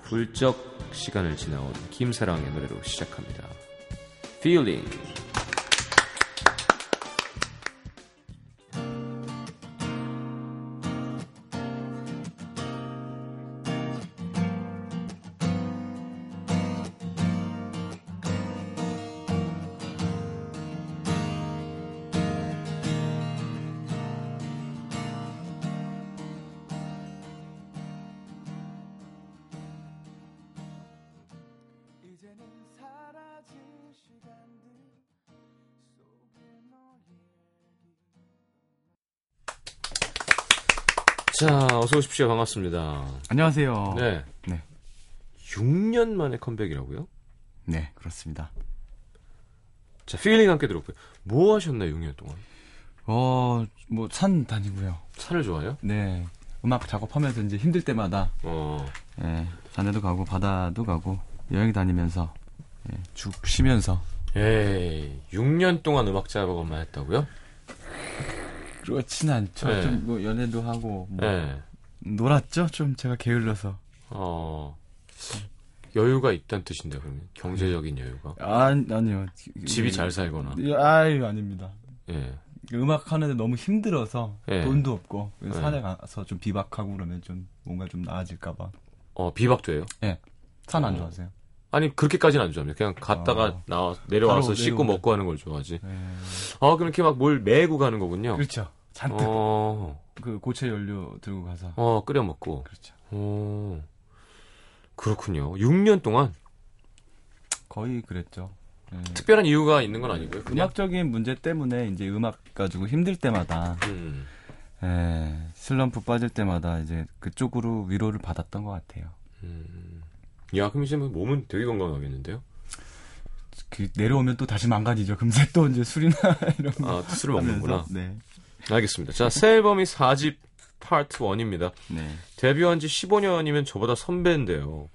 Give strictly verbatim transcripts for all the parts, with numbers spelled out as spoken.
훌쩍 시간을 지나온 김사랑의 노래로 시작합니다. Feeling. 자, 어서 오십시오. 반갑습니다. 안녕하세요. 네. 네. 육 년 만에 컴백이라고요? 네, 그렇습니다. 자, 필링 함께 들어볼게요. 뭐 하셨나요, 육 년 동안? 어, 뭐, 산 다니고요. 산을 좋아해요? 네. 음악 작업하면서 이제 힘들 때마다, 어. 예, 산에도 가고, 바다도 가고, 여행 다니면서, 예, 쭉 쉬면서. 에이, 육 년 동안 음악 작업만 했다고요? 그렇진 않죠. 네. 좀 뭐 연애도 하고 뭐 네. 놀았죠. 좀 제가 게을러서. 어, 여유가 있다는 뜻인데 그러면 경제적인 여유가? 아, 아니요. 집이 잘 살거나. 아유, 아닙니다. 예. 음악 하는데 너무 힘들어서 예. 돈도 없고 그래서 예. 산에 가서 좀 비박하고 그러면 좀 뭔가 좀 나아질까봐. 어, 비박도 해요? 예. 산 안 어. 좋아하세요? 아니, 그렇게까지는 안 좋아합니다. 그냥 갔다가 어. 나와, 내려와서 씻고 먹고 하는 걸 좋아하지. 네. 아, 그렇게 막 뭘 메고 가는 거군요. 그렇죠. 잔뜩. 어. 그 고체 연료 들고 가서. 어, 끓여 먹고. 그렇죠. 오. 그렇군요. 육 년 동안? 거의 그랬죠. 네. 특별한 이유가 있는 건 아니고요. 그냥? 음악적인 문제 때문에 이제 음악 가지고 힘들 때마다, 음. 예, 슬럼프 빠질 때마다 이제 그쪽으로 위로를 받았던 것 같아요. 음. 야, 그럼 이제 몸은 되게 건강하겠는데요? 그 내려오면 또 다시 망가지죠. 금세 또 이제 술이나 이런 거. 아, 술을 먹는구나. 네. 알겠습니다. 자, 새 앨범이 사 집 파트 일입니다. 네. 데뷔한 지 십오 년이면 저보다 선배인데요.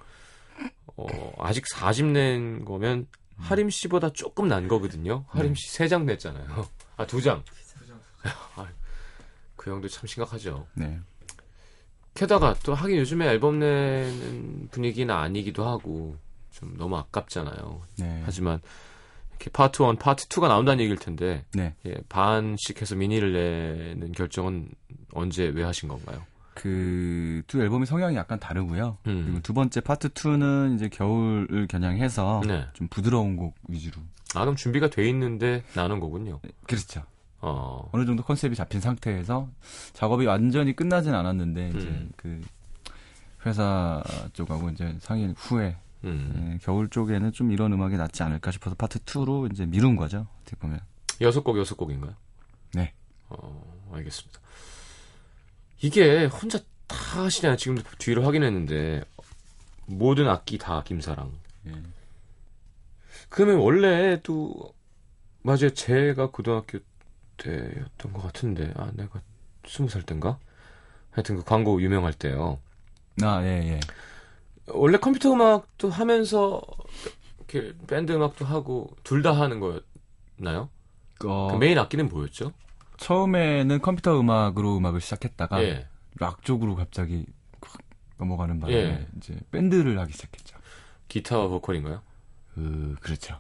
어, 아직 사 집 낸 거면 음. 하림 씨보다 조금 난 거거든요. 하림 씨 세 장 네. 냈잖아요. 아, 두 장. 두 장. 아, 그 형도 참 심각하죠. 네. 게다가 또 하긴 요즘에 앨범 내는 분위기는 아니기도 하고 좀 너무 아깝잖아요. 네. 하지만 이렇게 파트 일, 파트 이가 나온다는 얘기일 텐데 네. 예, 반씩 해서 미니를 내는 결정은 언제 왜 하신 건가요? 그 두 앨범의 성향이 약간 다르고요. 음. 그리고 두 번째 파트 이는 이제 겨울을 겨냥해서 네. 좀 부드러운 곡 위주로. 아, 그럼 준비가 돼 있는데 나는 거군요. 그렇죠. 어. 어느 정도 컨셉이 잡힌 상태에서 작업이 완전히 끝나진 않았는데 음. 이제 그 회사 쪽하고 이제 상의 후에 음. 예, 겨울 쪽에는 좀 이런 음악이 낫지 않을까 싶어서 파트 이로 이제 미룬 거죠. 어떻게 보면 여섯 곡 여섯 곡인가요? 네. 어, 알겠습니다. 이게 혼자 다 하시냐? 지금 뒤로 확인했는데 모든 악기 다 김사랑. 예. 그러면 원래 또 맞아요. 제가 고등학교 때였던 것 같은데 아 내가 스무 살 때인가? 하여튼 그 광고 유명할 때요. 아 예예. 예. 원래 컴퓨터 음악도 하면서 이렇게 밴드 음악도 하고 둘 다 하는 거였나요? 어... 그 메인 악기는 뭐였죠? 처음에는 컴퓨터 음악으로 음악을 시작했다가 예. 락 쪽으로 갑자기 확 넘어가는 바람에 예. 이제 밴드를 하기 시작했죠. 기타와 보컬인가요? 그 그렇죠.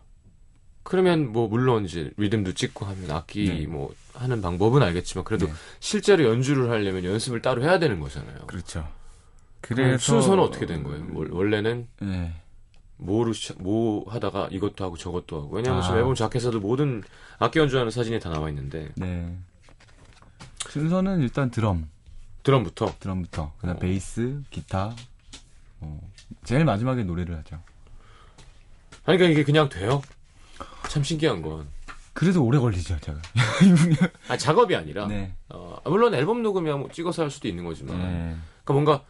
그러면 뭐 물론 이제 리듬도 찍고 하면 악기 네. 뭐 하는 방법은 알겠지만 그래도 네. 실제로 연주를 하려면 연습을 따로 해야 되는 거잖아요. 그렇죠. 그래서 순서는 어떻게 된 거예요? 원래는 네. 뭐로 시작, 뭐 하다가 이것도 하고 저것도 하고 왜냐하면 아. 지금 앨범 자켓에서도 모든 악기 연주하는 사진이 다 나와 있는데 네. 순서는 일단 드럼 드럼부터 드럼부터 그다음 어. 베이스, 기타 어. 제일 마지막에 노래를 하죠. 아니 그러니까 이게 그냥 돼요? 참 신기한 건. 그래서 오래 걸리죠, 제가. 아, 작업이 아니라. 네. 어, 물론 앨범 녹음이야 뭐 찍어서 할 수도 있는 거지만. 네. 그러니까 뭔가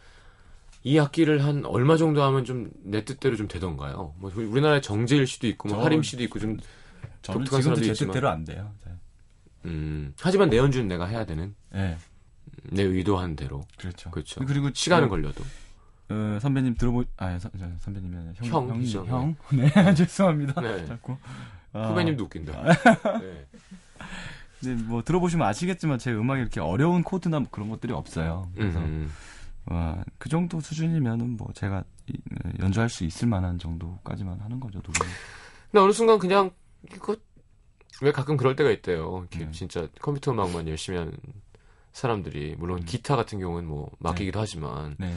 이 악기를 한 얼마 정도 하면 좀 내 뜻대로 좀 되던가요? 뭐 우리나라의 정재일 씨도 있고, 뭐 하림 씨도 있고 좀 저는 독특한 사람도 있지만. 제 뜻대로 안 돼요. 네. 음, 하지만 내 연주는 내가 해야 되는. 네. 내 의도한 대로. 그렇죠. 그렇죠. 그리고 시간은 저... 걸려도. 어, 선배님 들어보 아 선, 선배님이 아니라 형 형이죠. 형. 네, 네. 죄송합니다. 네. 자꾸 후배님도 아. 웃긴다. 네. 근데 뭐 들어보시면 아시겠지만 제 음악에 이렇게 어려운 코드나 뭐 그런 것들이 없어요. 그래서 와, 그 정도 수준이면은 뭐 제가 이, 연주할 수 있을 만한 정도까지만 하는 거죠. 노래. 근데 어느 순간 그냥 이거 왜 가끔 그럴 때가 있대요. 이렇게 네. 진짜 컴퓨터 음악만 열심히 하는 사람들이 물론 음. 기타 같은 경우는 뭐 맡기기도 네. 하지만. 네.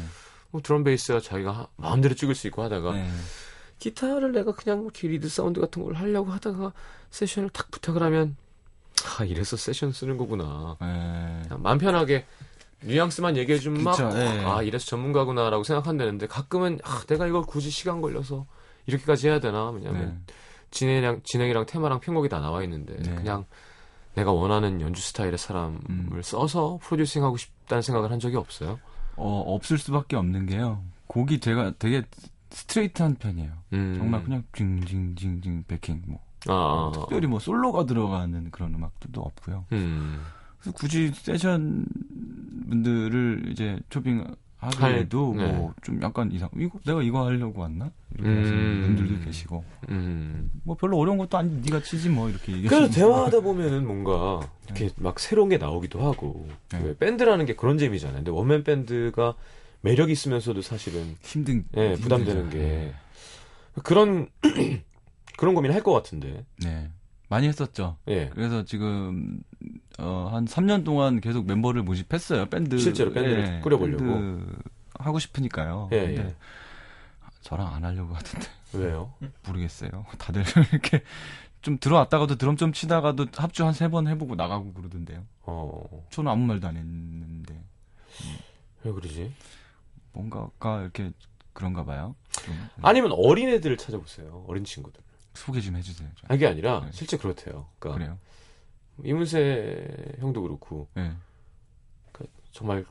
뭐 드럼 베이스가 자기가 마음대로 찍을 수 있고 하다가 네. 기타를 내가 그냥 이렇게 리드 사운드 같은 걸 하려고 하다가 세션을 탁 부탁을 하면 아 이래서 세션 쓰는 거구나. 네. 마음 편하게 뉘앙스만 얘기해 주면 막 아 이래서 전문가구나라고 생각한다는데 가끔은 아, 내가 이걸 굳이 시간 걸려서 이렇게까지 해야 되나 왜냐하면 네. 진행이랑, 진행이랑 테마랑 편곡이 다 나와 있는데 네. 그냥 내가 원하는 연주 스타일의 사람을 음. 써서 프로듀싱하고 싶다는 생각을 한 적이 없어요. 어, 없을 수밖에 없는 게요. 곡이 제가 되게 스트레이트한 편이에요. 음. 정말 그냥 징징징징 백킹 뭐 아. 특별히 뭐 솔로가 들어가는 그런 음악들도 없고요. 음. 그래서 굳이 세션 분들을 이제 초빙하기에도 네. 뭐 좀 약간 이상. 이거 내가 이거 하려고 왔나? 이렇게 음. 하시는 분들도 계시고. 음. 뭐 별로 어려운 것도 아닌데 네가 치지 뭐 이렇게. 그래서 대화하다 보면은 뭔가 이렇게 네. 막 새로운 게 나오기도 하고. 네. 왜 밴드라는 게 그런 재미잖아요. 근데 원맨 밴드가 매력이 있으면서도 사실은 힘든 예, 부담되는 게 그런 그런 고민을 할 것 같은데. 네. 많이 했었죠. 예. 그래서 지금 어, 한 삼 년 동안 계속 멤버를 모집했어요. 밴드 실제로 밴드를 예, 꾸려보려고 밴드 하고 싶으니까요. 예, 근데 예. 저랑 안 하려고 하던데. 왜요? 모르겠어요. 다들 이렇게 좀 들어왔다가도 드럼 좀 치다가도 합주 한 세 번 해보고 나가고 그러던데요. 어. 저는 아무 말도 안 했는데. 음. 왜 그러지? 뭔가가 이렇게 그런가 봐요. 좀. 아니면 어린애들을 찾아보세요. 어린 친구들. 소개 좀 해주세요. 아, 이게 아니라 네. 실제 그렇대요. 그러니까 그래요? 이문세 형도 그렇고 네. 그러니까 정말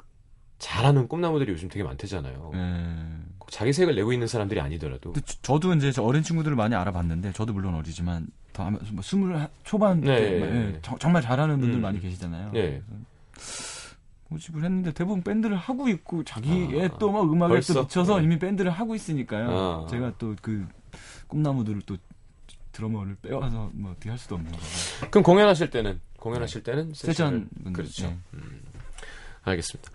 잘하는 꿈나무들이 요즘 되게 많대잖아요. 네. 자기 색을 내고 있는 사람들이 아니더라도. 근데 저도 이제 어린 친구들을 많이 알아봤는데 저도 물론 어리지만 더 뭐 스물 초반 네. 네. 정말 잘하는 분들 음. 많이 계시잖아요. 네. 모집을 했는데 대부분 밴드를 하고 있고 자기의 아, 또 막 음악에 벌써? 또 미쳐서 네. 이미 밴드를 하고 있으니까요. 아. 제가 또 그 꿈나무들을 또 드러머를 빼와서 뭐 어떻게 할 수도 없는 거죠. 그럼 공연하실 때는 공연하실 때는 세션, 세션 그렇죠. 네. 음, 알겠습니다.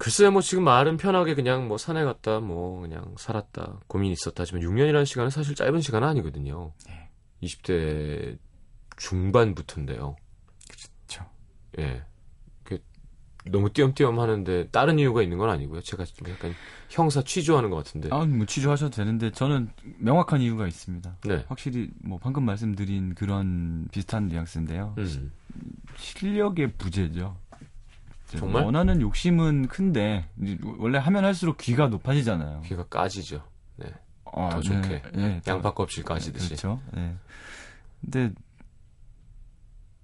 글쎄요, 뭐 지금 말은 편하게 그냥 뭐 산에 갔다, 뭐 그냥 살았다, 고민이 있었다 하지만 육 년이라는 시간은 사실 짧은 시간은 아니거든요. 네. 이십 대 중반부터인데요. 그렇죠. 예. 너무 띄엄띄엄 하는데 다른 이유가 있는 건 아니고요. 제가 좀 약간 형사 취조하는 것 같은데. 아, 뭐 취조하셔도 되는데 저는 명확한 이유가 있습니다. 네. 확실히 뭐 방금 말씀드린 그런 비슷한 뉘앙스인데요. 음. 실력의 부재죠. 정말? 원하는 욕심은 큰데 원래 하면 할수록 귀가 높아지잖아요. 귀가 까지죠. 네. 아, 더 네, 좋게. 네, 양파 껍질 까지듯이. 그렇죠. 네. 근데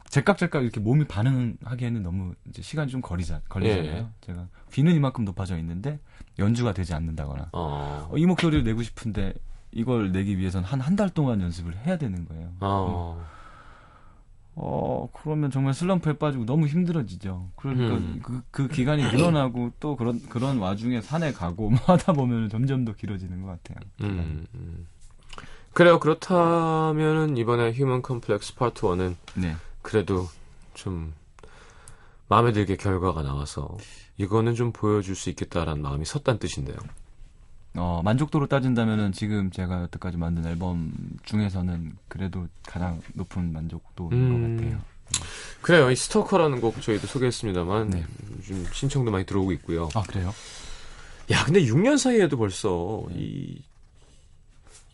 제깍제깍 이렇게 몸이 반응하기에는 너무 이제 시간이 좀 거리자, 걸리잖아요. 예. 제가 귀는 이만큼 높아져 있는데 연주가 되지 않는다거나 어. 어, 이 목소리를 내고 싶은데 이걸 내기 위해서는 한 한 달 동안 연습을 해야 되는 거예요. 어. 어. 어, 그러면 정말 슬럼프에 빠지고 너무 힘들어지죠. 그러니까 음. 그, 그 기간이 늘어나고 또 그런, 그런 와중에 산에 가고 뭐 하다 보면 점점 더 길어지는 것 같아요. 음. 음. 그래요. 그렇다면은 이번에 휴먼 컴플렉스 파트 일은 네. 그래도 좀 마음에 들게 결과가 나와서 이거는 좀 보여줄 수 있겠다라는 마음이 섰다는 뜻인데요. 어, 만족도로 따진다면은 지금 제가 여태까지 만든 앨범 중에서는 그래도 가장 높은 만족도인 음... 것 같아요. 그래요. 이 스토커라는 곡 저희도 소개했습니다만 네. 요즘 신청도 많이 들어오고 있고요. 아, 그래요? 야, 근데 육 년 사이에도 벌써 네. 이,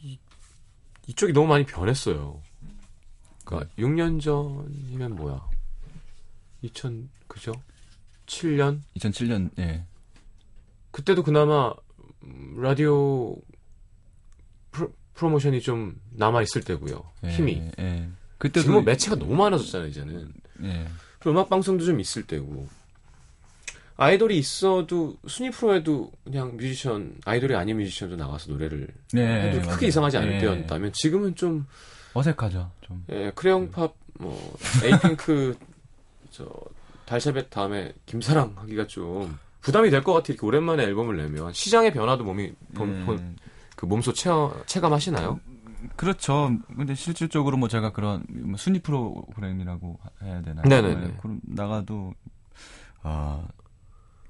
이 이쪽이 너무 많이 변했어요. 그러니까 육 년 전이면 뭐야? 이천 그죠? 칠 년? 이천칠 년 예. 그때도 그나마 라디오 프로, 프로모션이 좀 남아 있을 때고요. 예, 힘이. 예. 그때도 지금 매체가 너무 많아졌잖아요, 이제는. 예. 그리고 음악 방송도 좀 있을 때고. 아이돌이 있어도 순위 프로에도 그냥 뮤지션, 아이돌이 아닌 뮤지션도 나와서 노래를 예, 해도 크게 이상하지 않을 예. 때였다면 지금은 좀 어색하죠, 좀. 예, 크레용 팝, 뭐, 에이핑크, 저, 달샤벳 다음에 김사랑 하기가 좀 부담이 될 것 같아. 이렇게 오랜만에 앨범을 내면. 시장의 변화도 몸이, 음. 본, 그 몸소 체, 체감하시나요? 그렇죠. 근데 실질적으로 뭐 제가 그런 순위 프로그램이라고 해야 되나요? 네네네. 그럼 나가도, 아,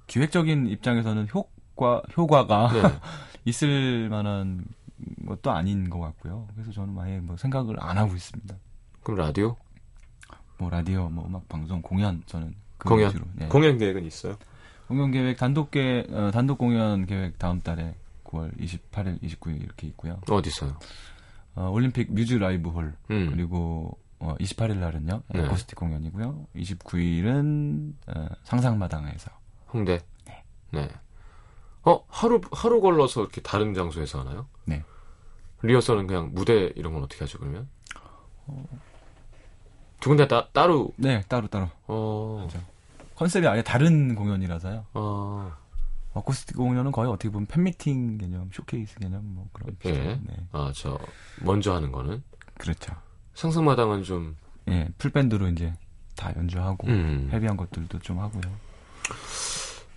기획적인 입장에서는 효과, 효과가 네. 있을 만한 것도 아닌 것 같고요. 그래서 저는 아예 뭐 생각을 안 하고 있습니다. 그럼 라디오? 뭐 라디오, 뭐 음악 방송, 공연 저는 그 공연 위주로, 네. 공연 계획은 있어요? 공연 계획 단독 계 어, 단독 공연 계획 다음 달에 구월 이십팔일, 이십구일 이렇게 있고요. 어디서요? 어, 올림픽 뮤즈 라이브 홀 음. 그리고 어, 이십팔일 날은요 네. 어쿠스틱 공연이고요. 이십구일은 어, 상상마당에서 홍대. 네. 네. 어 하루 하루 걸러서 이렇게 다른 장소에서 하나요? 네. 리허설은 그냥 무대 이런 건 어떻게 하죠 그러면? 어... 두 군데 다 따로? 네 따로 따로. 어... 컨셉이 아예 다른 공연이라서요. 어... 어쿠스틱 공연은 거의 어떻게 보면 팬미팅 개념, 쇼케이스 개념 뭐 그런. 예. 네. 아 저 먼저 하는 거는? 그렇죠. 상상마당은 좀. 예 풀밴드로 이제 다 연주하고 음. 헤비한 것들도 좀 하고요.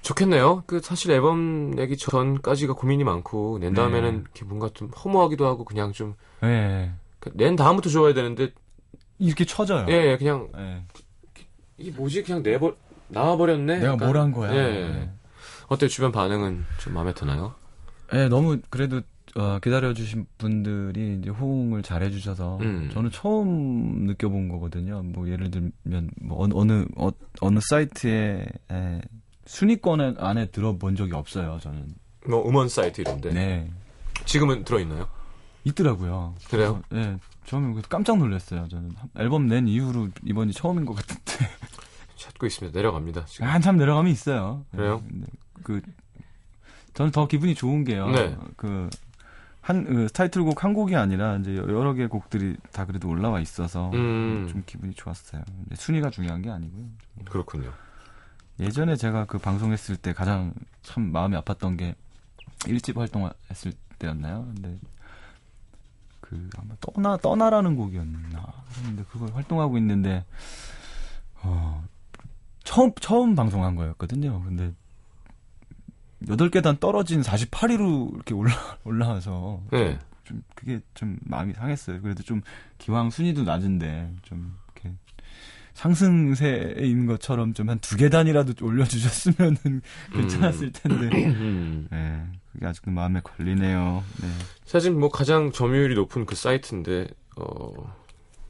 좋겠네요. 그 사실 앨범 내기 전까지가 고민이 많고 낸 다음에는 네. 뭔가 좀 허무하기도 하고 그냥 좀 네. 낸 다음부터 좋아야 되는데 이렇게 쳐져요. 예, 그냥 네. 이게 뭐지? 그냥 내버 나와 버렸네. 내가 뭘 한 거야. 예. 네. 어때요? 주변 반응은 좀 마음에 드나요? 예, 네, 너무 그래도 어, 기다려주신 분들이 이제 호응을 잘해주셔서 음. 저는 처음 느껴본 거거든요. 뭐 예를 들면 뭐 어느 어, 어느 사이트에 에, 순위권 안에 들어본 적이 없어요, 저는. 뭐 음원 사이트 이런데. 네. 지금은 들어있나요? 있더라고요. 그래요? 예. 네, 처음에 깜짝 놀랐어요. 저는 앨범 낸 이후로 이번이 처음인 것 같은데. 찾고 있습니다. 내려갑니다. 지금. 한참 내려감이 있어요. 그래요? 네, 그 저는 더 기분이 좋은 게요. 네. 그 한 그 타이틀곡 한 곡이 아니라 이제 여러 개 곡들이 다 그래도 올라와 있어서 음. 좀 기분이 좋았어요. 근데 순위가 중요한 게 아니고요. 그렇군요. 예전에 제가 그 방송했을 때 가장 참 마음이 아팠던 게 일집 활동했을 때였나요? 근데 그 아마 떠나 떠나라는 곡이었나? 근데 그걸 활동하고 있는데 어, 처음 처음 방송한 거였거든요. 근데 여덟 계단 떨어진 사십팔위로 이렇게 올라 올라와서 네. 좀 그게 좀 마음이 상했어요. 그래도 좀 기왕 순위도 낮은데 좀 이렇게 상승세에 있는 것처럼 좀 한 두 계단이라도 올려주셨으면 괜찮았을 텐데. 네, 그게 아직도 마음에 걸리네요. 네. 사실 뭐 가장 점유율이 높은 그 사이트인데 어...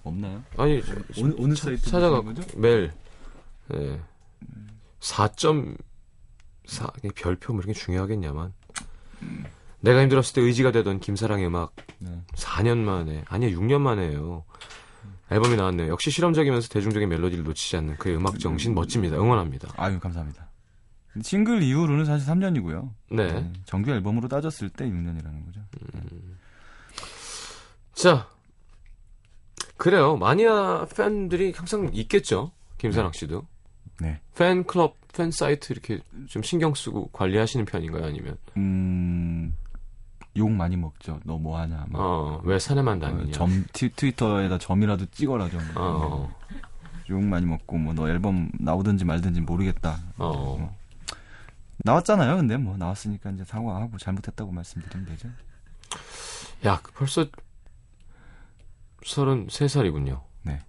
없나요? 아니 저, 오늘, 저, 오늘 사이트 찾아가 매일 네. 사 점 사 별표 뭐 이렇게 중요하겠냐만. 음. 내가 힘들었을 때 의지가 되던 김사랑의 음악 네. 사 년 만에 아니야 육 년 만에요. 앨범이 나왔네요. 역시 실험적이면서 대중적인 멜로디를 놓치지 않는 그의 음악 정신 멋집니다. 응원합니다. 아유 감사합니다. 싱글 이후로는 사실 삼 년이고요. 네. 네. 정규 앨범으로 따졌을 때 육 년이라는 거죠. 네. 음. 자 그래요. 마니아 팬들이 항상 있겠죠. 김사랑 씨도. 네. 팬클럽, 팬 사이트 이렇게 좀 신경 쓰고 관리하시는 편인가요? 아니면? 음... 욕 많이 먹죠. 너 뭐 하냐? 막. 어, 왜 산에만 다니냐? 어, 점, 트, 트위터에다 점이라도 찍어라 좀. 어. 욕 많이 먹고 뭐 너 앨범 나오든지 말든지 모르겠다. 어. 뭐. 나왔잖아요. 근데 뭐 나왔으니까 이제 사과하고 잘못했다고 말씀드리면 되죠. 야, 벌써 서른세 살이군요. 네.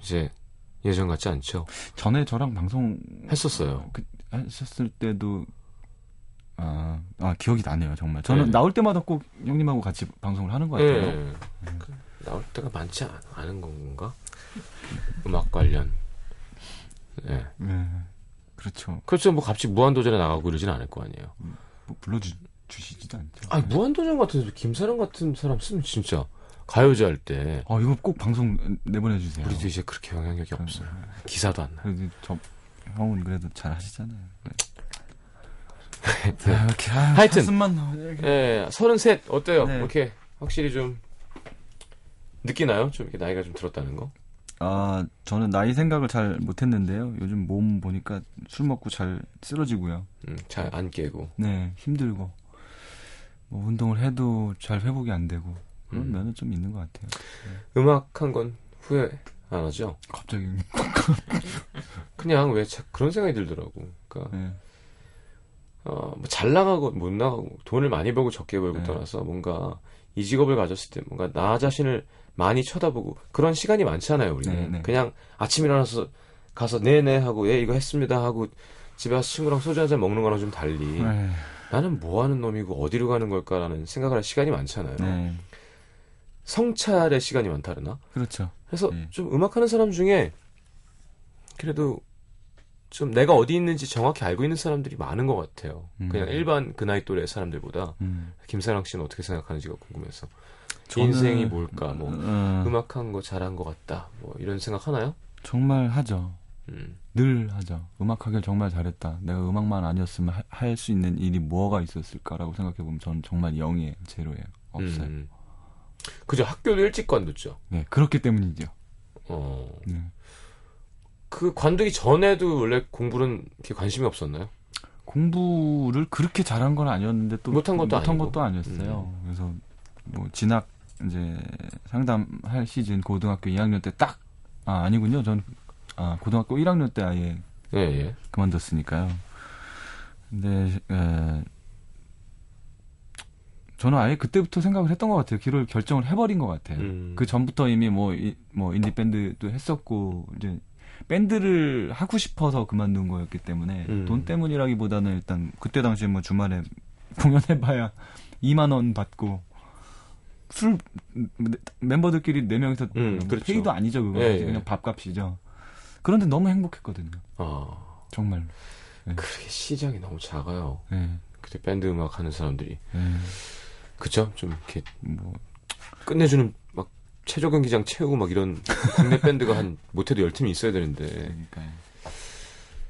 이제 예전 같지 않죠? 전에 저랑 방송 했었어요. 그, 했었을 때도 아, 아 기억이 나네요 정말. 저는 네. 나올 때마다 꼭 형님하고 같이 방송을 하는 것 같아요. 네. 네. 그, 나올 때가 많지 않, 않은 건가? 음악 관련. 네. 네. 그렇죠. 그렇죠. 뭐 갑자기 무한도전에 나가고 이러진 않을 거 아니에요. 뭐 불러주 주시지도 않죠. 아니 무한도전 같은 김사랑 같은 사람 쓰면 진짜 가요제 할 때. 아 이거 꼭 방송 내보내 주세요. 우리도 이제 그렇게 영향력이 그럼, 없어요. 기사도 안 나. 그래도 저 형은 그래도 잘 하시잖아요. 네. 네. 아, 이렇게, 아, 하여튼 나오네, 예, 서른셋 어때요? 네. 이렇게 확실히 좀 느끼나요? 좀 이렇게 나이가 좀 들었다는 거? 아 저는 나이 생각을 잘 못했는데요. 요즘 몸 보니까 술 먹고 잘 쓰러지고요. 음, 잘 안 깨고. 네 힘들고 뭐 운동을 해도 잘 회복이 안 되고 그런 음. 면은 좀 있는 것 같아요. 네. 음악 한 건 후회 안 하죠? 갑자기 그냥 왜 자, 그런 생각이 들더라고. 그러니까. 네. 어, 뭐 잘 나가고 못 나가고 돈을 많이 벌고 적게 벌고 네. 떠나서 뭔가 이 직업을 가졌을 때 뭔가 나 자신을 많이 쳐다보고 그런 시간이 많잖아요 우리는. 네, 네. 그냥 아침 일어나서 가서 네네 하고 예 이거 했습니다 하고 집에 와서 친구랑 소주 한잔 먹는 거랑 좀 달리 네. 나는 뭐 하는 놈이고 어디로 가는 걸까라는 생각을 할 시간이 많잖아요. 네. 성찰의 시간이 많다르나? 그렇죠. 그래서 네. 좀 음악하는 사람 중에 그래도 좀 내가 어디 있는지 정확히 알고 있는 사람들이 많은 것 같아요. 음. 그냥 일반 그 나이 또래 사람들보다 음. 김사랑 씨는 어떻게 생각하는지가 궁금해서 저는... 인생이 뭘까 뭐 음. 음악한 거 잘한 것 같다 뭐 이런 생각 하나요? 정말 하죠. 음. 늘 하죠. 음악하길 정말 잘했다. 내가 음악만 아니었으면 할 수 있는 일이 뭐가 있었을까라고 생각해보면 저는 정말 영이에요. 제로예요. 없어요. 음. 그죠. 학교도 일찍 관뒀죠. 네, 그렇기 때문이죠. 어... 네. 그 관두기 전에도 원래 공부는 이렇게 관심이 없었나요? 공부를 그렇게 잘한 건 아니었는데 또 못한 것도, 못한 것도 아니었어요. 음. 그래서 뭐 진학 이제 상담할 시즌 고등학교 이 학년 때 딱 아 아니군요. 전 아 고등학교 일 학년 때 아예 예, 예. 그만뒀으니까요. 근데 에, 저는 아예 그때부터 생각을 했던 것 같아요. 길을 결정을 해버린 것 같아요. 음. 그 전부터 이미 뭐 뭐 인디 밴드도 했었고 이제. 밴드를 하고 싶어서 그만둔 거였기 때문에 음. 돈 때문이라기보다는 일단 그때 당시에 뭐 주말에 공연해봐야 이만 원 받고 술 멤버들끼리 네 명이서 음, 뭐 그렇죠. 페이도 아니죠 그거 예, 그냥 예. 밥값이죠. 그런데 너무 행복했거든요. 아 정말로. 예. 그게 시장이 너무 작아요. 예. 그때 밴드 음악 하는 사람들이 예. 그쵸? 좀 이렇게 뭐 끝내주는. 최저 경기장 채우고 막 이런 국내 밴드가 한 못해도 열 팀이 있어야 되는데. 그러니까요.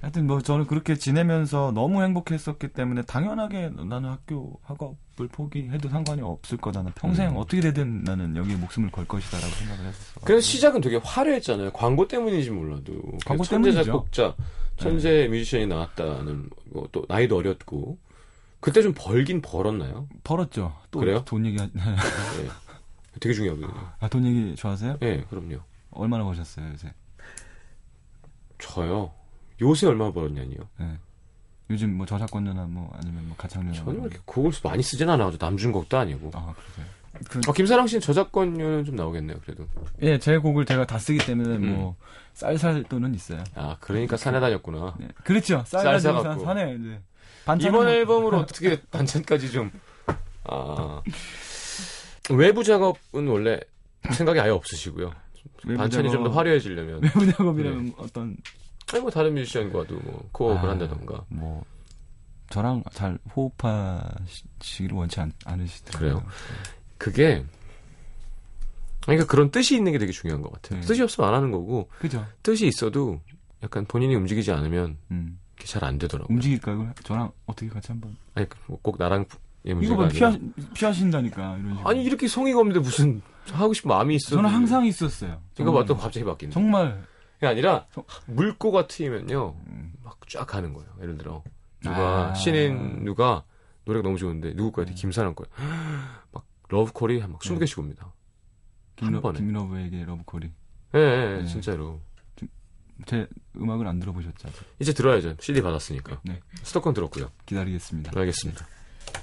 하여튼 뭐 저는 그렇게 지내면서 너무 행복했었기 때문에 당연하게 나는 학교 학업을 포기해도 상관이 없을 거다. 나 평생 음. 어떻게 되든 나는 여기에 목숨을 걸 것이다라고 생각을 했었어. 그래서 시작은 되게 화려했잖아요. 광고 때문인지 몰라도. 광고 천재 때문이죠. 작곡자, 천재 네. 뮤지션이 나왔다는 뭐 또 나이도 어렸고 그때 좀 벌긴 벌었나요? 벌었죠. 또 그래요? 돈 얘기. 네. 되게 중요하거든요. 아, 돈 얘기 좋아하세요? 예, 네, 그럼요. 얼마나 버셨어요, 요새? 저요? 요새 얼마 벌었냐니요? 예. 네. 요즘 뭐 저작권료나 뭐 아니면 뭐 가창료나 저는 뭐. 이렇게 곡을 많이 쓰진 않아가지고 남준 곡도 아니고. 아, 그러세요? 그 어, 김사랑 씨는 저작권료는 좀 나오겠네요, 그래도. 예, 제 곡을 제가 다 쓰기 때문에 음. 뭐 쌀쌀 돈은 있어요. 아, 그러니까 산에 다녔구나. 네. 그렇죠. 쌀쌀 산, 산에 이제 반찬 이번 앨범으로 어떻게 반찬까지 좀 아. 외부 작업은 원래 생각이 아예 없으시고요. 반찬이 좀 더 화려해지려면 외부 작업이라면 네. 어떤 아니고 다른 뮤지션과도 뭐 코업을 아, 한다던가 뭐 저랑 잘 호흡하시기를 원치 않, 않으시더라고요. 그래요. 그게 그러니까 그런 뜻이 있는 게 되게 중요한 것 같아요. 네. 뜻이 없으면 안 하는 거고 그죠. 뜻이 있어도 약간 본인이 움직이지 않으면 음. 잘 안 되더라고요. 움직일까요? 저랑 어떻게 같이 한번 아니 꼭 나랑 예, 이거 봐 피하, 피하신다니까 이런 식으로. 아니 이렇게 성의가 없는데 무슨 하고 싶은 마음이 있어. 저는 항상 있었어요. 이거 봤더니 갑자기 바뀌는 정말 그게 아니라 저... 물꼬가 트이면요 음. 막 쫙 가는 거예요. 예를 들어 누가 아. 신인 누가 노래가 너무 좋은데 누구 거야? 네. 김사랑 거야. 막 러브콜이 한 막 스무 개씩 옵니다. 김러, 한 번에. 김러브에게 러브콜이. 예, 예, 예, 진짜로. 제 음악을 안 들어보셨죠? 이제 들어야죠. 씨디 받았으니까. 네. 수도권 들었고요. 기다리겠습니다. 알겠습니다. 네.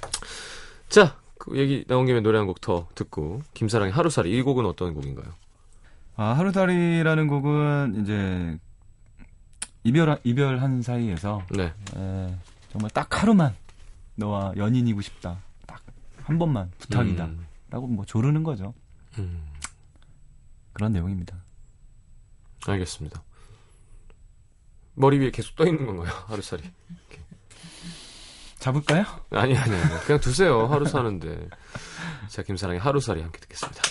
자, 그 얘기 나온 김에 노래 한 곡 더 듣고 김사랑의 하루살이 이 곡은 어떤 곡인가요? 아, 하루살이라는 곡은 이제 이별 이별한 사이에서 네. 에, 정말 딱 하루만 너와 연인이고 싶다. 딱 한 번만 부탁이다. 음. 라고 뭐 조르는 거죠. 음. 그런 내용입니다. 알겠습니다. 머리 위에 계속 떠 있는 건가요? 하루살이. 이렇게. 잡을까요? 아니, 아니, 아니. 그냥 두세요. 하루 사는데. 자, 김사랑의 하루살이 함께 듣겠습니다.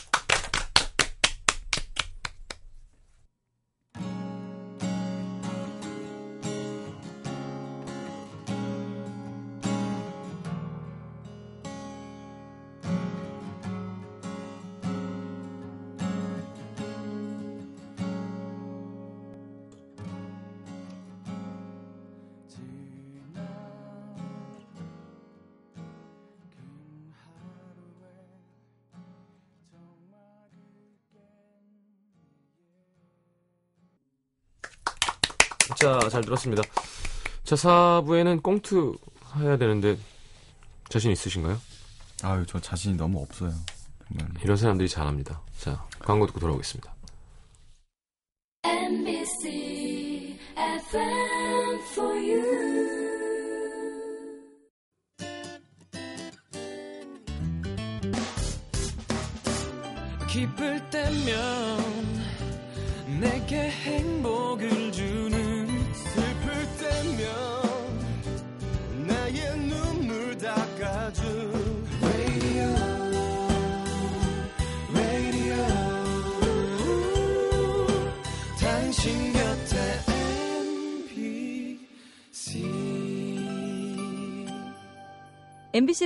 자, 잘 들었습니다. 자, 사부에는 꽁트 해야 되는데 자신 있으신가요? 아유, 저 자신이 너무 없어요. 정말. 이런 사람들이 잘합니다. 자, 광고 듣고 돌아오겠습니다. 엠비씨 에프엠 for you. 기쁠 때면 내게 행복을 주는 나의 눈물 닦아줘 Radio Radio 당신 곁에 엠비씨 엠비씨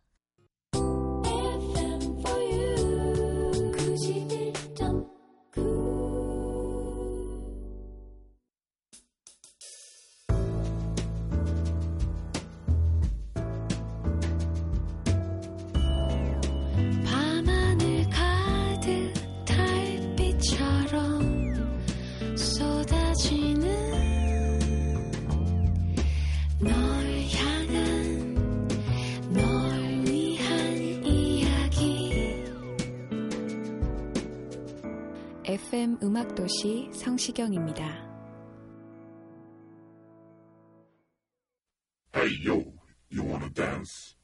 에프엠 음악도시 성시경입니다. Hey yo, you wanna dance?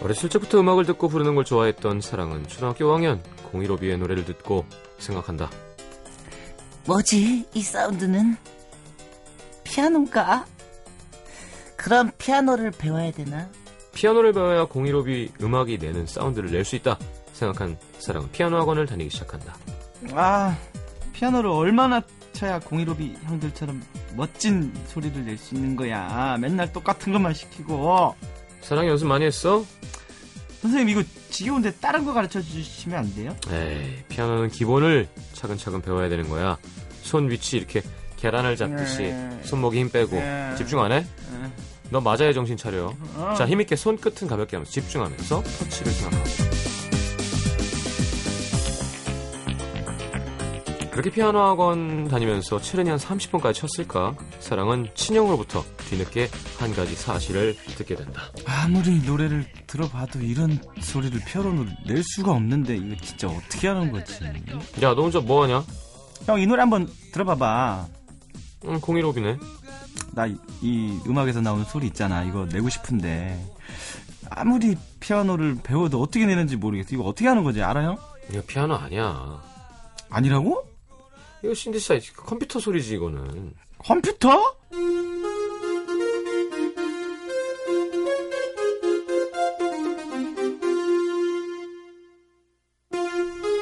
어렸을 적부터 음악을 듣고 부르는 걸 좋아했던 사랑은 초등학교 오 학년 공일오비의 노래를 듣고 생각한다. 뭐지 이 사운드는? 피아노인가? 그럼 피아노를 배워야 되나? 피아노를 배워야 공일오비 음악이 내는 사운드를 낼 수 있다 생각한 사랑은 피아노 학원을 다니기 시작한다. 아, 피아노를 얼마나 쳐야 공일오비 형들처럼 멋진 소리를 낼 수 있는 거야. 맨날 똑같은 것만 시키고. 사랑이 연습 많이 했어? 선생님 이거 지겨운데 다른 거 가르쳐주시면 안 돼요? 에이, 피아노는 기본을 차근차근 배워야 되는 거야. 손 위치 이렇게 계란을 잡듯이 손목에 힘 빼고 집중 안 해? 넌 맞아야 정신 차려. 어. 자, 힘있게 손끝은 가볍게 하면서 집중하면서 터치를 생각하고. 그렇게 피아노 학원 다니면서 체르니 한 삼십 분까지 쳤을까? 사랑은 친형으로부터 뒤늦게 한 가지 사실을 듣게 된다. 아무리 노래를 들어봐도 이런 소리를 피아노로 낼 수가 없는데 이거 진짜 어떻게 하는 거지? 야, 너 혼자 뭐하냐? 형, 이 노래 한번 들어봐봐. 응, 공일오비네. 나 이, 이 음악에서 나오는 소리 있잖아. 이거 내고 싶은데 아무리 피아노를 배워도 어떻게 내는지 모르겠어. 이거 어떻게 하는 거지? 알아요? 이거 피아노 아니야. 아니라고? 이거 신디사이즈 컴퓨터 소리지. 이거는 컴퓨터?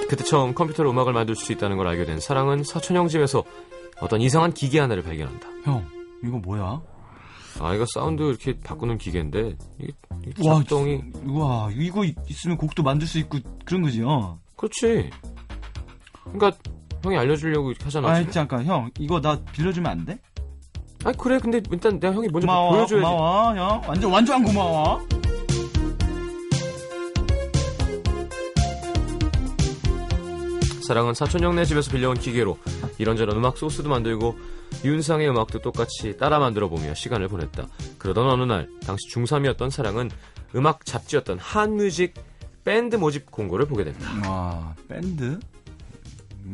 그때 처음 컴퓨터로 음악을 만들 수 있다는 걸 알게 된 사랑은 사촌형 집에서 어떤 이상한 기계 하나를 발견한다. 형, 이거 뭐야? 아, 이거 사운드 이렇게 바꾸는 기계인데 이게, 이게 작동이... 와, 이거 있으면 곡도 만들 수 있고 그런 거지. 어. 그렇지. 그러니까 형이 알려주려고 이렇게 하잖아. 아, 잠깐, 형, 이거 나 빌려주면 안 돼? 아, 그래. 근데 일단 내가 형이 먼저 고마워, 보여줘야지. 고마워, 형. 완전 완전 고마워. 사랑은 사촌형네 집에서 빌려온 기계로 이런저런 음악 소스도 만들고 윤상의 음악도 똑같이 따라 만들어보며 시간을 보냈다. 그러던 어느 날 당시 중삼이었던 사랑은 음악 잡지였던 한뮤직 밴드 모집 공고를 보게 된다. 와, 밴드?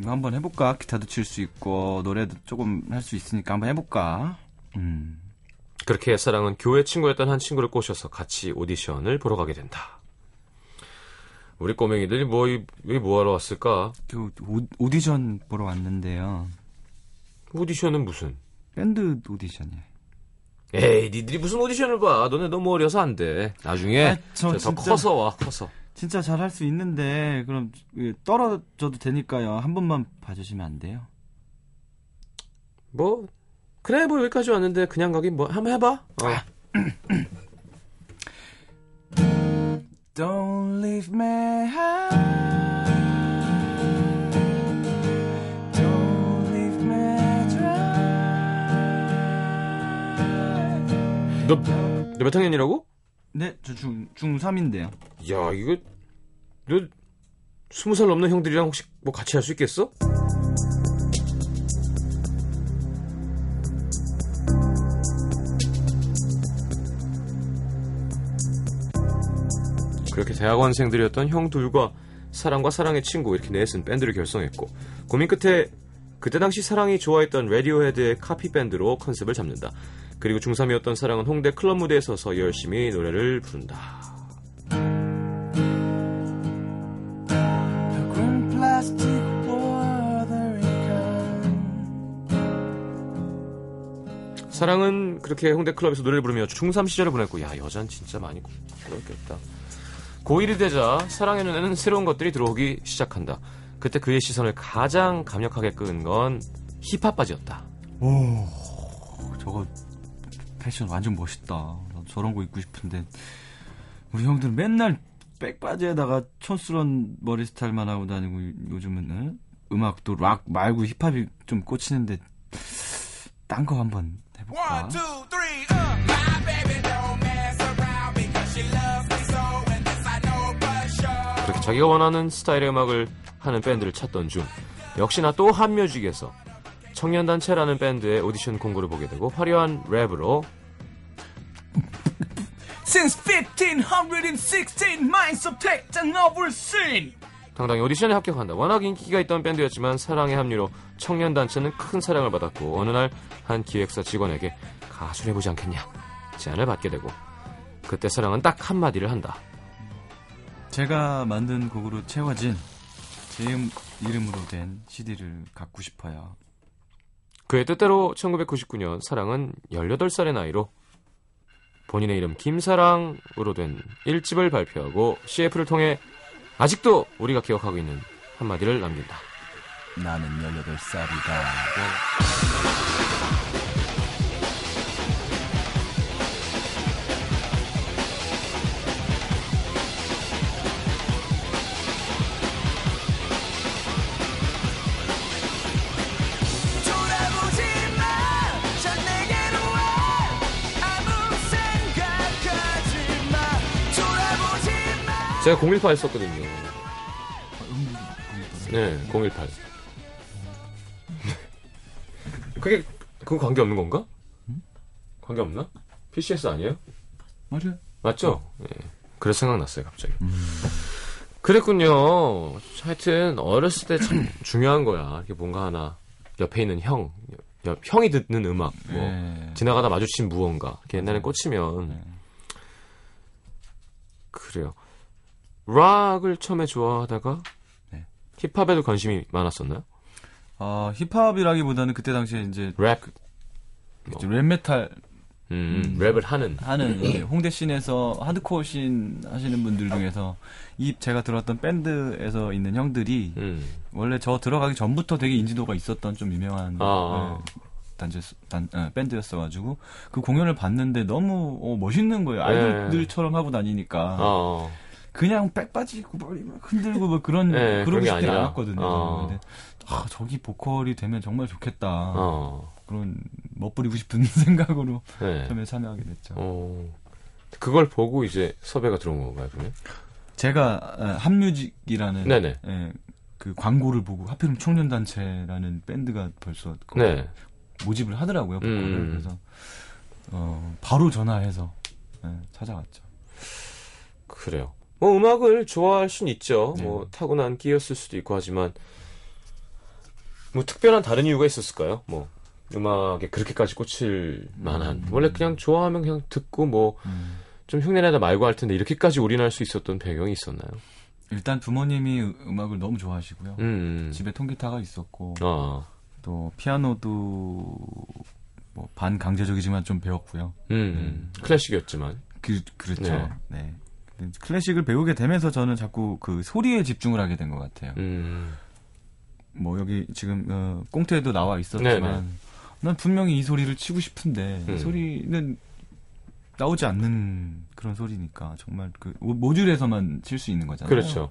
한번 해볼까? 기타도 칠 수 있고 노래도 조금 할 수 있으니까 한번 해볼까? 음. 그렇게 사랑은 교회 친구였던 한 친구를 꼬셔서 같이 오디션을 보러 가게 된다. 우리 꼬맹이들이 뭐, 왜 뭐하러 왔을까? 그 오, 오디션 보러 왔는데요. 오디션은 무슨? 밴드 오디션이야. 에이, 니들이 무슨 오디션을 봐. 너네 너무 어려서 안 돼. 나중에 아, 저, 저, 저 진짜... 커서 와, 커서. 진짜 잘할 수 있는데 그럼 떨어져도 되니까요. 한 번만 봐주시면 안 돼요? 뭐 그래, 뭐 여기까지 왔는데 그냥 가긴 뭐 한번 해봐. 어. Don't leave me high, don't leave me dry. 너, 너 몇 학년이라고? 네, 저 중, 중삼인데요. 야, 이거, 너, 스무 살 넘는 형들이랑 혹시 뭐 같이 할 수 있겠어? 그렇게 대학원생들이었던 형 둘과 사랑과 사랑의 친구, 이렇게 넷은 밴드를 결성했고, 고민 끝에, 그때 당시 사랑이 좋아했던 레디오헤드의 카피 밴드로 컨셉을 잡는다. 그리고 중삼이었던 사랑은 홍대 클럽 무대에 서서 열심히 노래를 부른다. 사랑은 그렇게 홍대 클럽에서 노래를 부르며 중삼 시절을 보냈고, 야, 여잔 진짜 많이 그렇겠다. 고일이 되자 사랑의 눈에는 새로운 것들이 들어오기 시작한다. 그때 그의 시선을 가장 강력하게 끄는 건 힙합 바지였다. 오, 저거 패션 완전 멋있다. 나도 저런 거 입고 싶은데 우리 형들은 맨날 백바지에다가 촌스러운 머리 스타일만 하고 다니고 요즘은 어? 음악도 락 말고 힙합이 좀 꽂히는데 딴 거 한번 해볼까? One, two, three, uh. My baby don't mess around because she loves me so and this I know for sure. 그렇게 자기가 원하는 스타일의 음악을 하는 밴드를 찾던 중 역시나 또 한뮤직에서 청년단체라는 밴드의 오디션 공고를 보게 되고 화려한 랩으로 Since fifteen sixteen minds of taken over scene 당당히 오디션에 합격한다. 워낙 인기가 있던 밴드였지만 사랑의 합류로 청년단체는 큰 사랑을 받았고 어느 날 한 기획사 직원에게 가수를 해보지 않겠냐 제안을 받게 되고 그때 사랑은 딱 한마디를 한다. 제가 만든 곡으로 채워진 제 이름으로 된 씨디를 갖고 싶어요. 그의 뜻대로 천구백구십구 년 사랑은 열여덟 살의 나이로 본인의 이름 김사랑으로 된 일 집을 발표하고 씨에프를 통해 아직도 우리가 기억하고 있는 한마디를 남긴다. 나는 열여덟 살이다. 제가 공일팔 했었거든요. 네, 공일팔. 그게 그거 관계 없는 건가? 관계 없나? 피씨에스 아니에요? 맞아요. 맞죠? 네. 그래서 생각났어요, 갑자기. 음. 그랬군요. 하여튼 어렸을 때 참 중요한 거야. 이렇게 뭔가 하나 옆에 있는 형, 옆, 형이 듣는 음악, 뭐 네. 지나가다 마주친 무언가. 이렇게 옛날에 꽂히면 네. 그래요. 락을 처음에 좋아하다가 네. 힙합에도 관심이 많았었나요? 아, 힙합이라기보다는 그때 당시에 이제 랩, 뭐. 랩 메탈. 음, 음, 랩을 하는 하는 예, 홍대 씬에서 하드코어 씬 하시는 분들 중에서 이 제가 들어왔던 밴드에서 있는 형들이 음. 원래 저 들어가기 전부터 되게 인지도가 있었던 좀 유명한 아. 예, 단체 단 예, 밴드였어가지고 그 공연을 봤는데 너무 어, 멋있는 거예요. 아이돌들처럼 예. 하고 다니니까 아. 그냥 빽 빠지고 머리 막 흔들고 뭐 그런 예, 그런 게 아니었거든요. 아. 근데 아, 저기 보컬이 되면 정말 좋겠다. 아. 그런 멋부리고 싶은 생각으로 네. 처음에 참여하게 됐죠. 어, 그걸 보고 이제 섭외가 들어온 건가요, 그러면? 제가 핫뮤직이라는 예, 그 광고를 보고 하필이면 청년단체라는 밴드가 벌써 네. 모집을 하더라고요. 음. 그래서 어, 바로 전화해서 예, 찾아왔죠. 그래요. 뭐 음악을 좋아할 순 있죠. 네. 뭐 타고난 끼였을 수도 있고 하지만 뭐 특별한 다른 이유가 있었을까요? 뭐. 음악에 그렇게까지 꽂힐 만한 음. 원래 그냥 좋아하면 그냥 듣고 뭐 좀 음. 흉내내다 말고 할 텐데 이렇게까지 올인할 수 있었던 배경이 있었나요? 일단 부모님이 음악을 너무 좋아하시고요. 음. 집에 통기타가 있었고 아. 또 피아노도 뭐 반 강제적이지만 좀 배웠고요. 음. 음. 클래식이었지만 그, 그렇죠. 네. 네. 클래식을 배우게 되면서 저는 자꾸 그 소리에 집중을 하게 된 것 같아요. 음. 뭐 여기 지금 어, 꽁트에도 나와 있었지만 네네. 난 분명히 이 소리를 치고 싶은데 음. 이 소리는 나오지 않는 그런 소리니까 정말 그 모듈에서만 칠 수 있는 거잖아요. 그렇죠.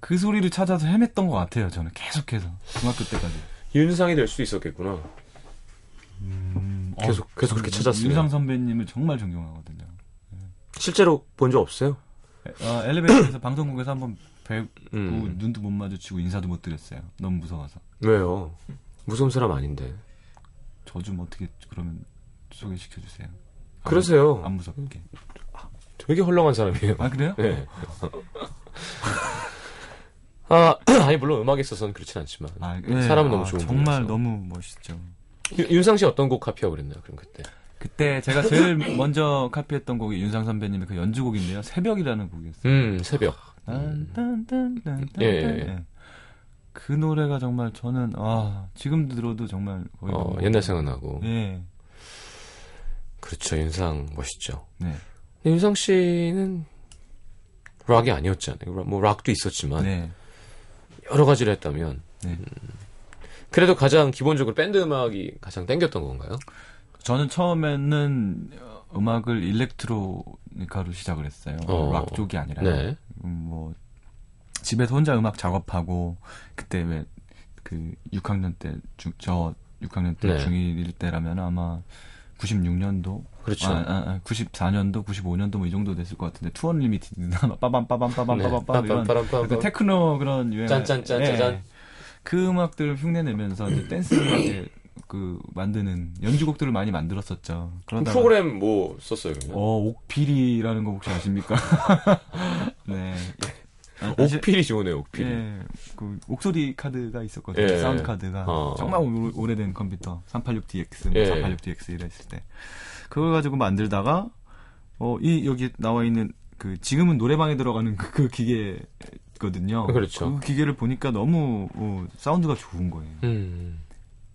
그 소리를 찾아서 헤맸던 것 같아요. 저는 계속해서 중학교 때까지. 윤상이 될 수도 있었겠구나. 음, 계속 어, 계속 그렇게 찾았어요. 윤상 선배님을 정말 존경하거든요. 네. 실제로 본 적 없어요? 아, 엘리베이터에서 방송국에서 한번 뵙고 음. 눈도 못 마주치고 인사도 못 드렸어요. 너무 무서워서. 왜요? 무서운 사람 아닌데. 저 좀 어떻게 그러면 소개시켜 주세요. 그러세요. 안, 안 무섭게. 되게 헐렁한 사람이에요. 아 그래요? 네. 아 아니 물론 음악에 있어서는 그렇진 않지만 아, 네. 사람은 너무 아, 좋은 분이라서. 정말 너무 멋있죠. 유, 윤상 씨 어떤 곡 카피하고 그랬나요? 그럼 그때. 그때 제가 제일 먼저 카피했던 곡이 윤상 선배님의 그 연주곡인데요. 새벽이라는 곡이었어요. 음 새벽. 음. 예. 예. 그 노래가 정말 저는 아 지금 들어도 정말 거의 어, 옛날 생각나고 예 그렇죠. 윤상 멋있죠. 네 윤상 씨는 락이 아니었잖아요. 뭐 락도 있었지만 네. 여러 가지를 했다면 네. 음, 그래도 가장 기본적으로 밴드 음악이 가장 땡겼던 건가요? 저는 처음에는 음악을 일렉트로니카로 시작을 했어요. 어. 락 쪽이 아니라 네. 음, 뭐 집에서 혼자 음악 작업하고 그때 왜 그 육 학년 때 중 저 육 학년 때 네. 중일 때라면 아마 구십육 년도 그렇죠. 아, 아, 구십사 년도 구십오 년도 뭐 이 정도 됐을 것 같은데 투 언리미티드나 빠밤 빠밤 빠밤 빠밤 빠밤 이런 그때 테크노 그런 유행 짠짠짠 네. 짠. 그 음악들을 흉내내면서 이제 댄스 음악을 그 만드는 연주곡들을 많이 만들었었죠. 그러다가 프로그램 뭐 썼어요? 그러면? 어 옥필이라는 거 혹시 아십니까? 네. 아, 옥필이 좋네요. 옥필이. 예, 그 옥소리 카드가 있었거든요. 예, 사운드 카드가 어. 정말 오, 오래된 컴퓨터 삼팔육 디엑스, 예, 삼팔육 디엑스 이랬을 때 그걸 가지고 만들다가 어, 이 여기 나와 있는 그 지금은 노래방에 들어가는 그, 그 기계거든요. 그렇죠. 그 기계를 보니까 너무 어, 사운드가 좋은 거예요. 음.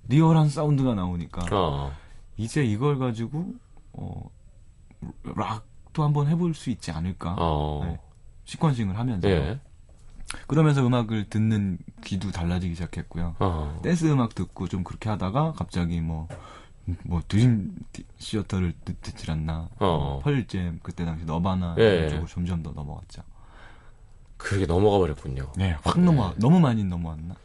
리얼한 사운드가 나오니까 어. 이제 이걸 가지고 어, 락도 한번 해볼 수 있지 않을까. 어. 네. 시퀀싱을 하면서 예. 그러면서 음악을 듣는 귀도 달라지기 시작했고요. 어. 댄스 음악 듣고 좀 그렇게 하다가 갑자기 뭐 뭐 드림 시어터를 듣지 않나 어. 펄잼 그때 당시 너바나 예. 쪽으로 점점 더 넘어갔죠. 그게 넘어가 버렸군요. 네, 확 네. 넘어 너무 많이 넘어왔나?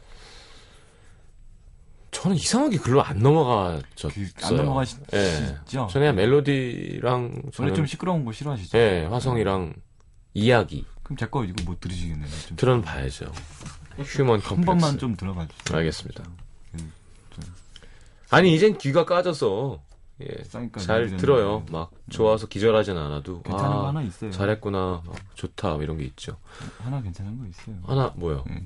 저는 이상하게 글로 안 넘어가셨어요. 그, 안 넘어가시죠? 예. 저는 그냥 멜로디랑 원래 저는, 좀 시끄러운 거 싫어하시죠? 예, 화성이랑 이야기 그럼 제 거 이거 못 들으시겠네요. 들어는 봐야죠. 휴먼 컴플렉스. 한 번만 좀 들어봐 주세요. 알겠습니다. 음, 아니 이젠 귀가 까져서 예, 잘 들어요. 막 좋아서 기절하진 않아도 괜찮은 아, 거 하나 있어요. 잘했구나, 막 좋다 이런 게 있죠. 하나 괜찮은 거 있어요. 하나 뭐요? 예,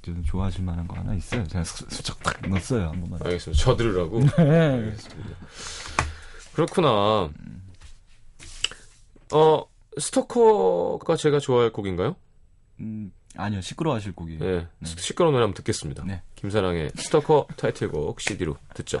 저는 좋아하실 만한 거 하나 있어요. 제가 수척 딱 넣었어요. 한 번만. 알겠습니다. 저 들으라고. 네. 알겠습니다. 그렇구나. 어 스토커가 제가 좋아할 곡인가요? 음 아니요, 시끄러워하실 곡이에요. 네, 네. 시끄러운 노래 한번 듣겠습니다. 네. 김사랑의 스토커 타이틀곡 씨디로 듣죠.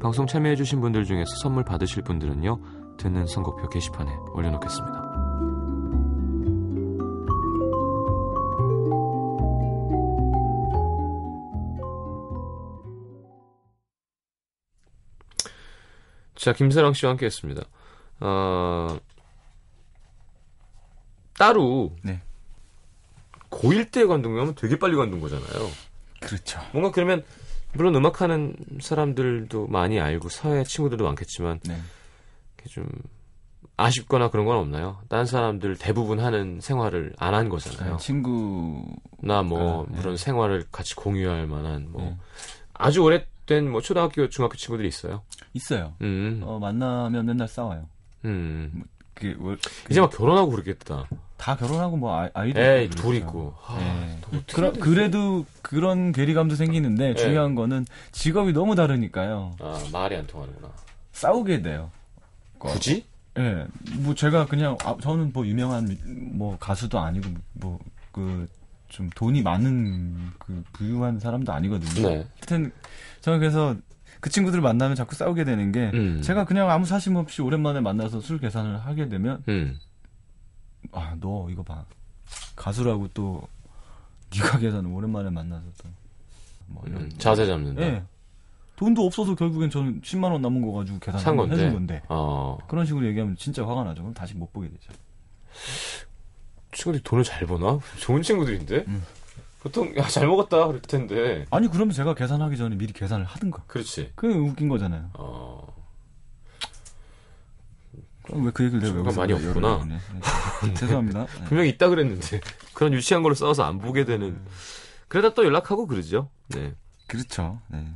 방송 참여해주신 분들 중에서 선물 받으실 분들은요, 듣는 선곡표 게시판에 올려놓겠습니다. 자, 김사랑 씨와 함께 했습니다. 어, 따로 네. 고일 때 관둔다면 되게 빨리 관둔 거잖아요. 그렇죠. 뭔가 그러면 물론 음악하는 사람들도 많이 알고 사회 친구들도 많겠지만 네. 좀 아쉽거나 그런 건 없나요? 다른 사람들 대부분 하는 생활을 안 한 거잖아요. 친구나 뭐 네. 그런 생활을 같이 공유할 만한 뭐 네. 아주 오래된 뭐 초등학교, 중학교 친구들이 있어요. 있어요. 음. 어, 만나면 맨날 싸워요. 음. 뭐, 그게, 뭐, 그게... 이제 막 결혼하고 그러겠다. 다 결혼하고 뭐 아이들 에이, 있고 돌 있고 하, 네. 그러, 그래도 그런 괴리감도 생기는데 에이. 중요한 거는 직업이 너무 다르니까요. 아 말이 안 통하는구나. 싸우게 돼요. 굳이? 예, 네. 뭐 제가 그냥 아, 저는 뭐 유명한 뭐 가수도 아니고 뭐 그 좀 돈이 많은 그 부유한 사람도 아니거든요. 네. 하여튼 저는 그래서 그 친구들 만나면 자꾸 싸우게 되는 게 음. 제가 그냥 아무 사심 없이 오랜만에 만나서 술 계산을 하게 되면. 음. 아, 너 이거 봐. 가수라고 또 네가 계산을 오랜만에 만나서 또 뭐 이런 음, 자세 잡는다. 예. 돈도 없어서 결국엔 저는 십만 원 남은 거 가지고 계산을 해준 건데. 어. 그런 식으로 얘기하면 진짜 화가 나죠. 그럼 다시 못 보게 되죠. 친구들이 돈을 잘 버나? 좋은 친구들인데? 음. 보통 야, 잘 먹었다 그럴 텐데. 아니 그러면 제가 계산하기 전에 미리 계산을 하든가. 그렇지. 그게 웃긴 거잖아요. 어. 그럼 왜 그 얘기를 내가 여기서 많이 없구나. 네. 네. 죄송합니다. 네. 분명히 있다 그랬는데 그런 유치한 걸로 싸워서 안 보게 되는. 그러다 또 연락하고 그러죠. 네, 그렇죠. 네.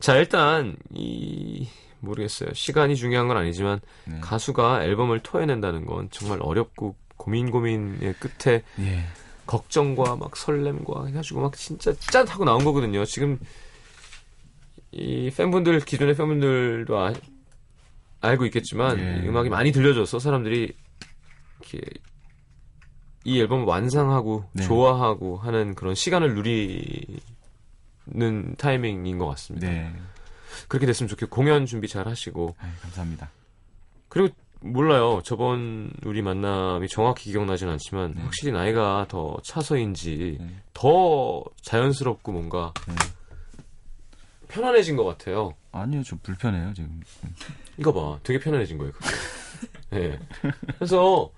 자 일단 이 모르겠어요. 시간이 중요한 건 아니지만 네. 가수가 앨범을 토해낸다는 건 정말 어렵고 고민 고민의 끝에 예. 걱정과 막 설렘과 해가지고 막 진짜 짠 하고 나온 거거든요. 지금 이 팬분들 기존의 팬분들도 아. 알고 있겠지만 예. 음악이 많이 들려져서 사람들이 이렇게 이 앨범을 완상하고 네. 좋아하고 하는 그런 시간을 누리는 타이밍인 것 같습니다. 네. 그렇게 됐으면 좋겠고 공연 준비 잘 하시고. 아유, 감사합니다. 그리고 몰라요. 저번 우리 만남이 정확히 기억나진 않지만 네. 확실히 나이가 더 차서인지 네. 더 자연스럽고 뭔가 네. 편안해진 것 같아요. 아니요, 저 불편해요 지금. 이거 봐, 되게 편안해진 거예요. 네. 그래서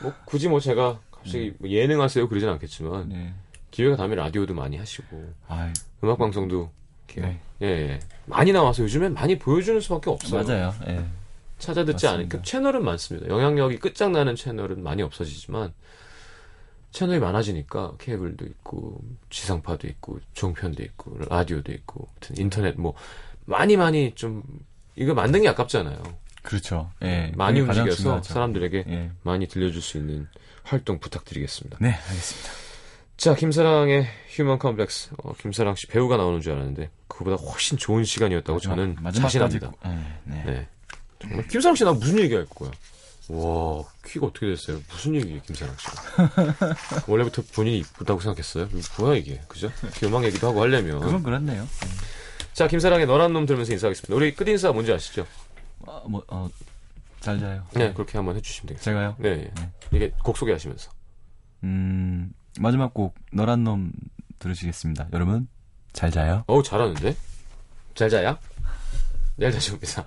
뭐 굳이 뭐 제가 갑자기 네. 예능하세요 그러진 않겠지만 네. 기회가 다음에 라디오도 많이 하시고 아이. 음악 방송도 네. 예, 예 많이 나와서 요즘엔 많이 보여주는 수밖에 없어요. 맞아요. 예. 찾아듣지 않은 그 채널은 많습니다. 영향력이 끝장나는 채널은 많이 없어지지만 채널이 많아지니까 케이블도 있고 지상파도 있고 종편도 있고 라디오도 있고 인터넷 뭐 많이 많이 좀 이거 만든 게 아깝잖아요. 그렇죠. 예, 많이 움직여서 사람들에게 예. 많이 들려줄 수 있는 활동 부탁드리겠습니다. 네, 알겠습니다. 자, 김사랑의 휴먼 컴플렉스. 어, 김사랑 씨 배우가 나오는 줄 알았는데 그보다 훨씬 좋은 시간이었다고 맞아, 저는 자신합니다. 고, 네, 네. 네. 정말 김사랑 씨 나 무슨 얘기할 거야? 와, 퀵 어떻게 됐어요? 무슨 얘기예요, 김사랑 씨? 원래부터 본인이 이쁘다고 생각했어요? 뭐야 이게, 그죠? 교망 얘기도 하고 하려면. 그건 그렇네요. 음. 자, 김사랑의 너란 놈 들으면서 인사하겠습니다. 우리 끝 인사 뭔지 아시죠? 아, 뭐, 어, 잘 자요. 네, 그렇게 한번 해주시면 되겠습니다. 제가요? 네, 네. 이게 곡 소개하시면서. 음, 마지막 곡 너란 놈 들으시겠습니다. 여러분, 잘 자요. 어우, 잘하는데? 잘 자야? 내일 다시 옵니다.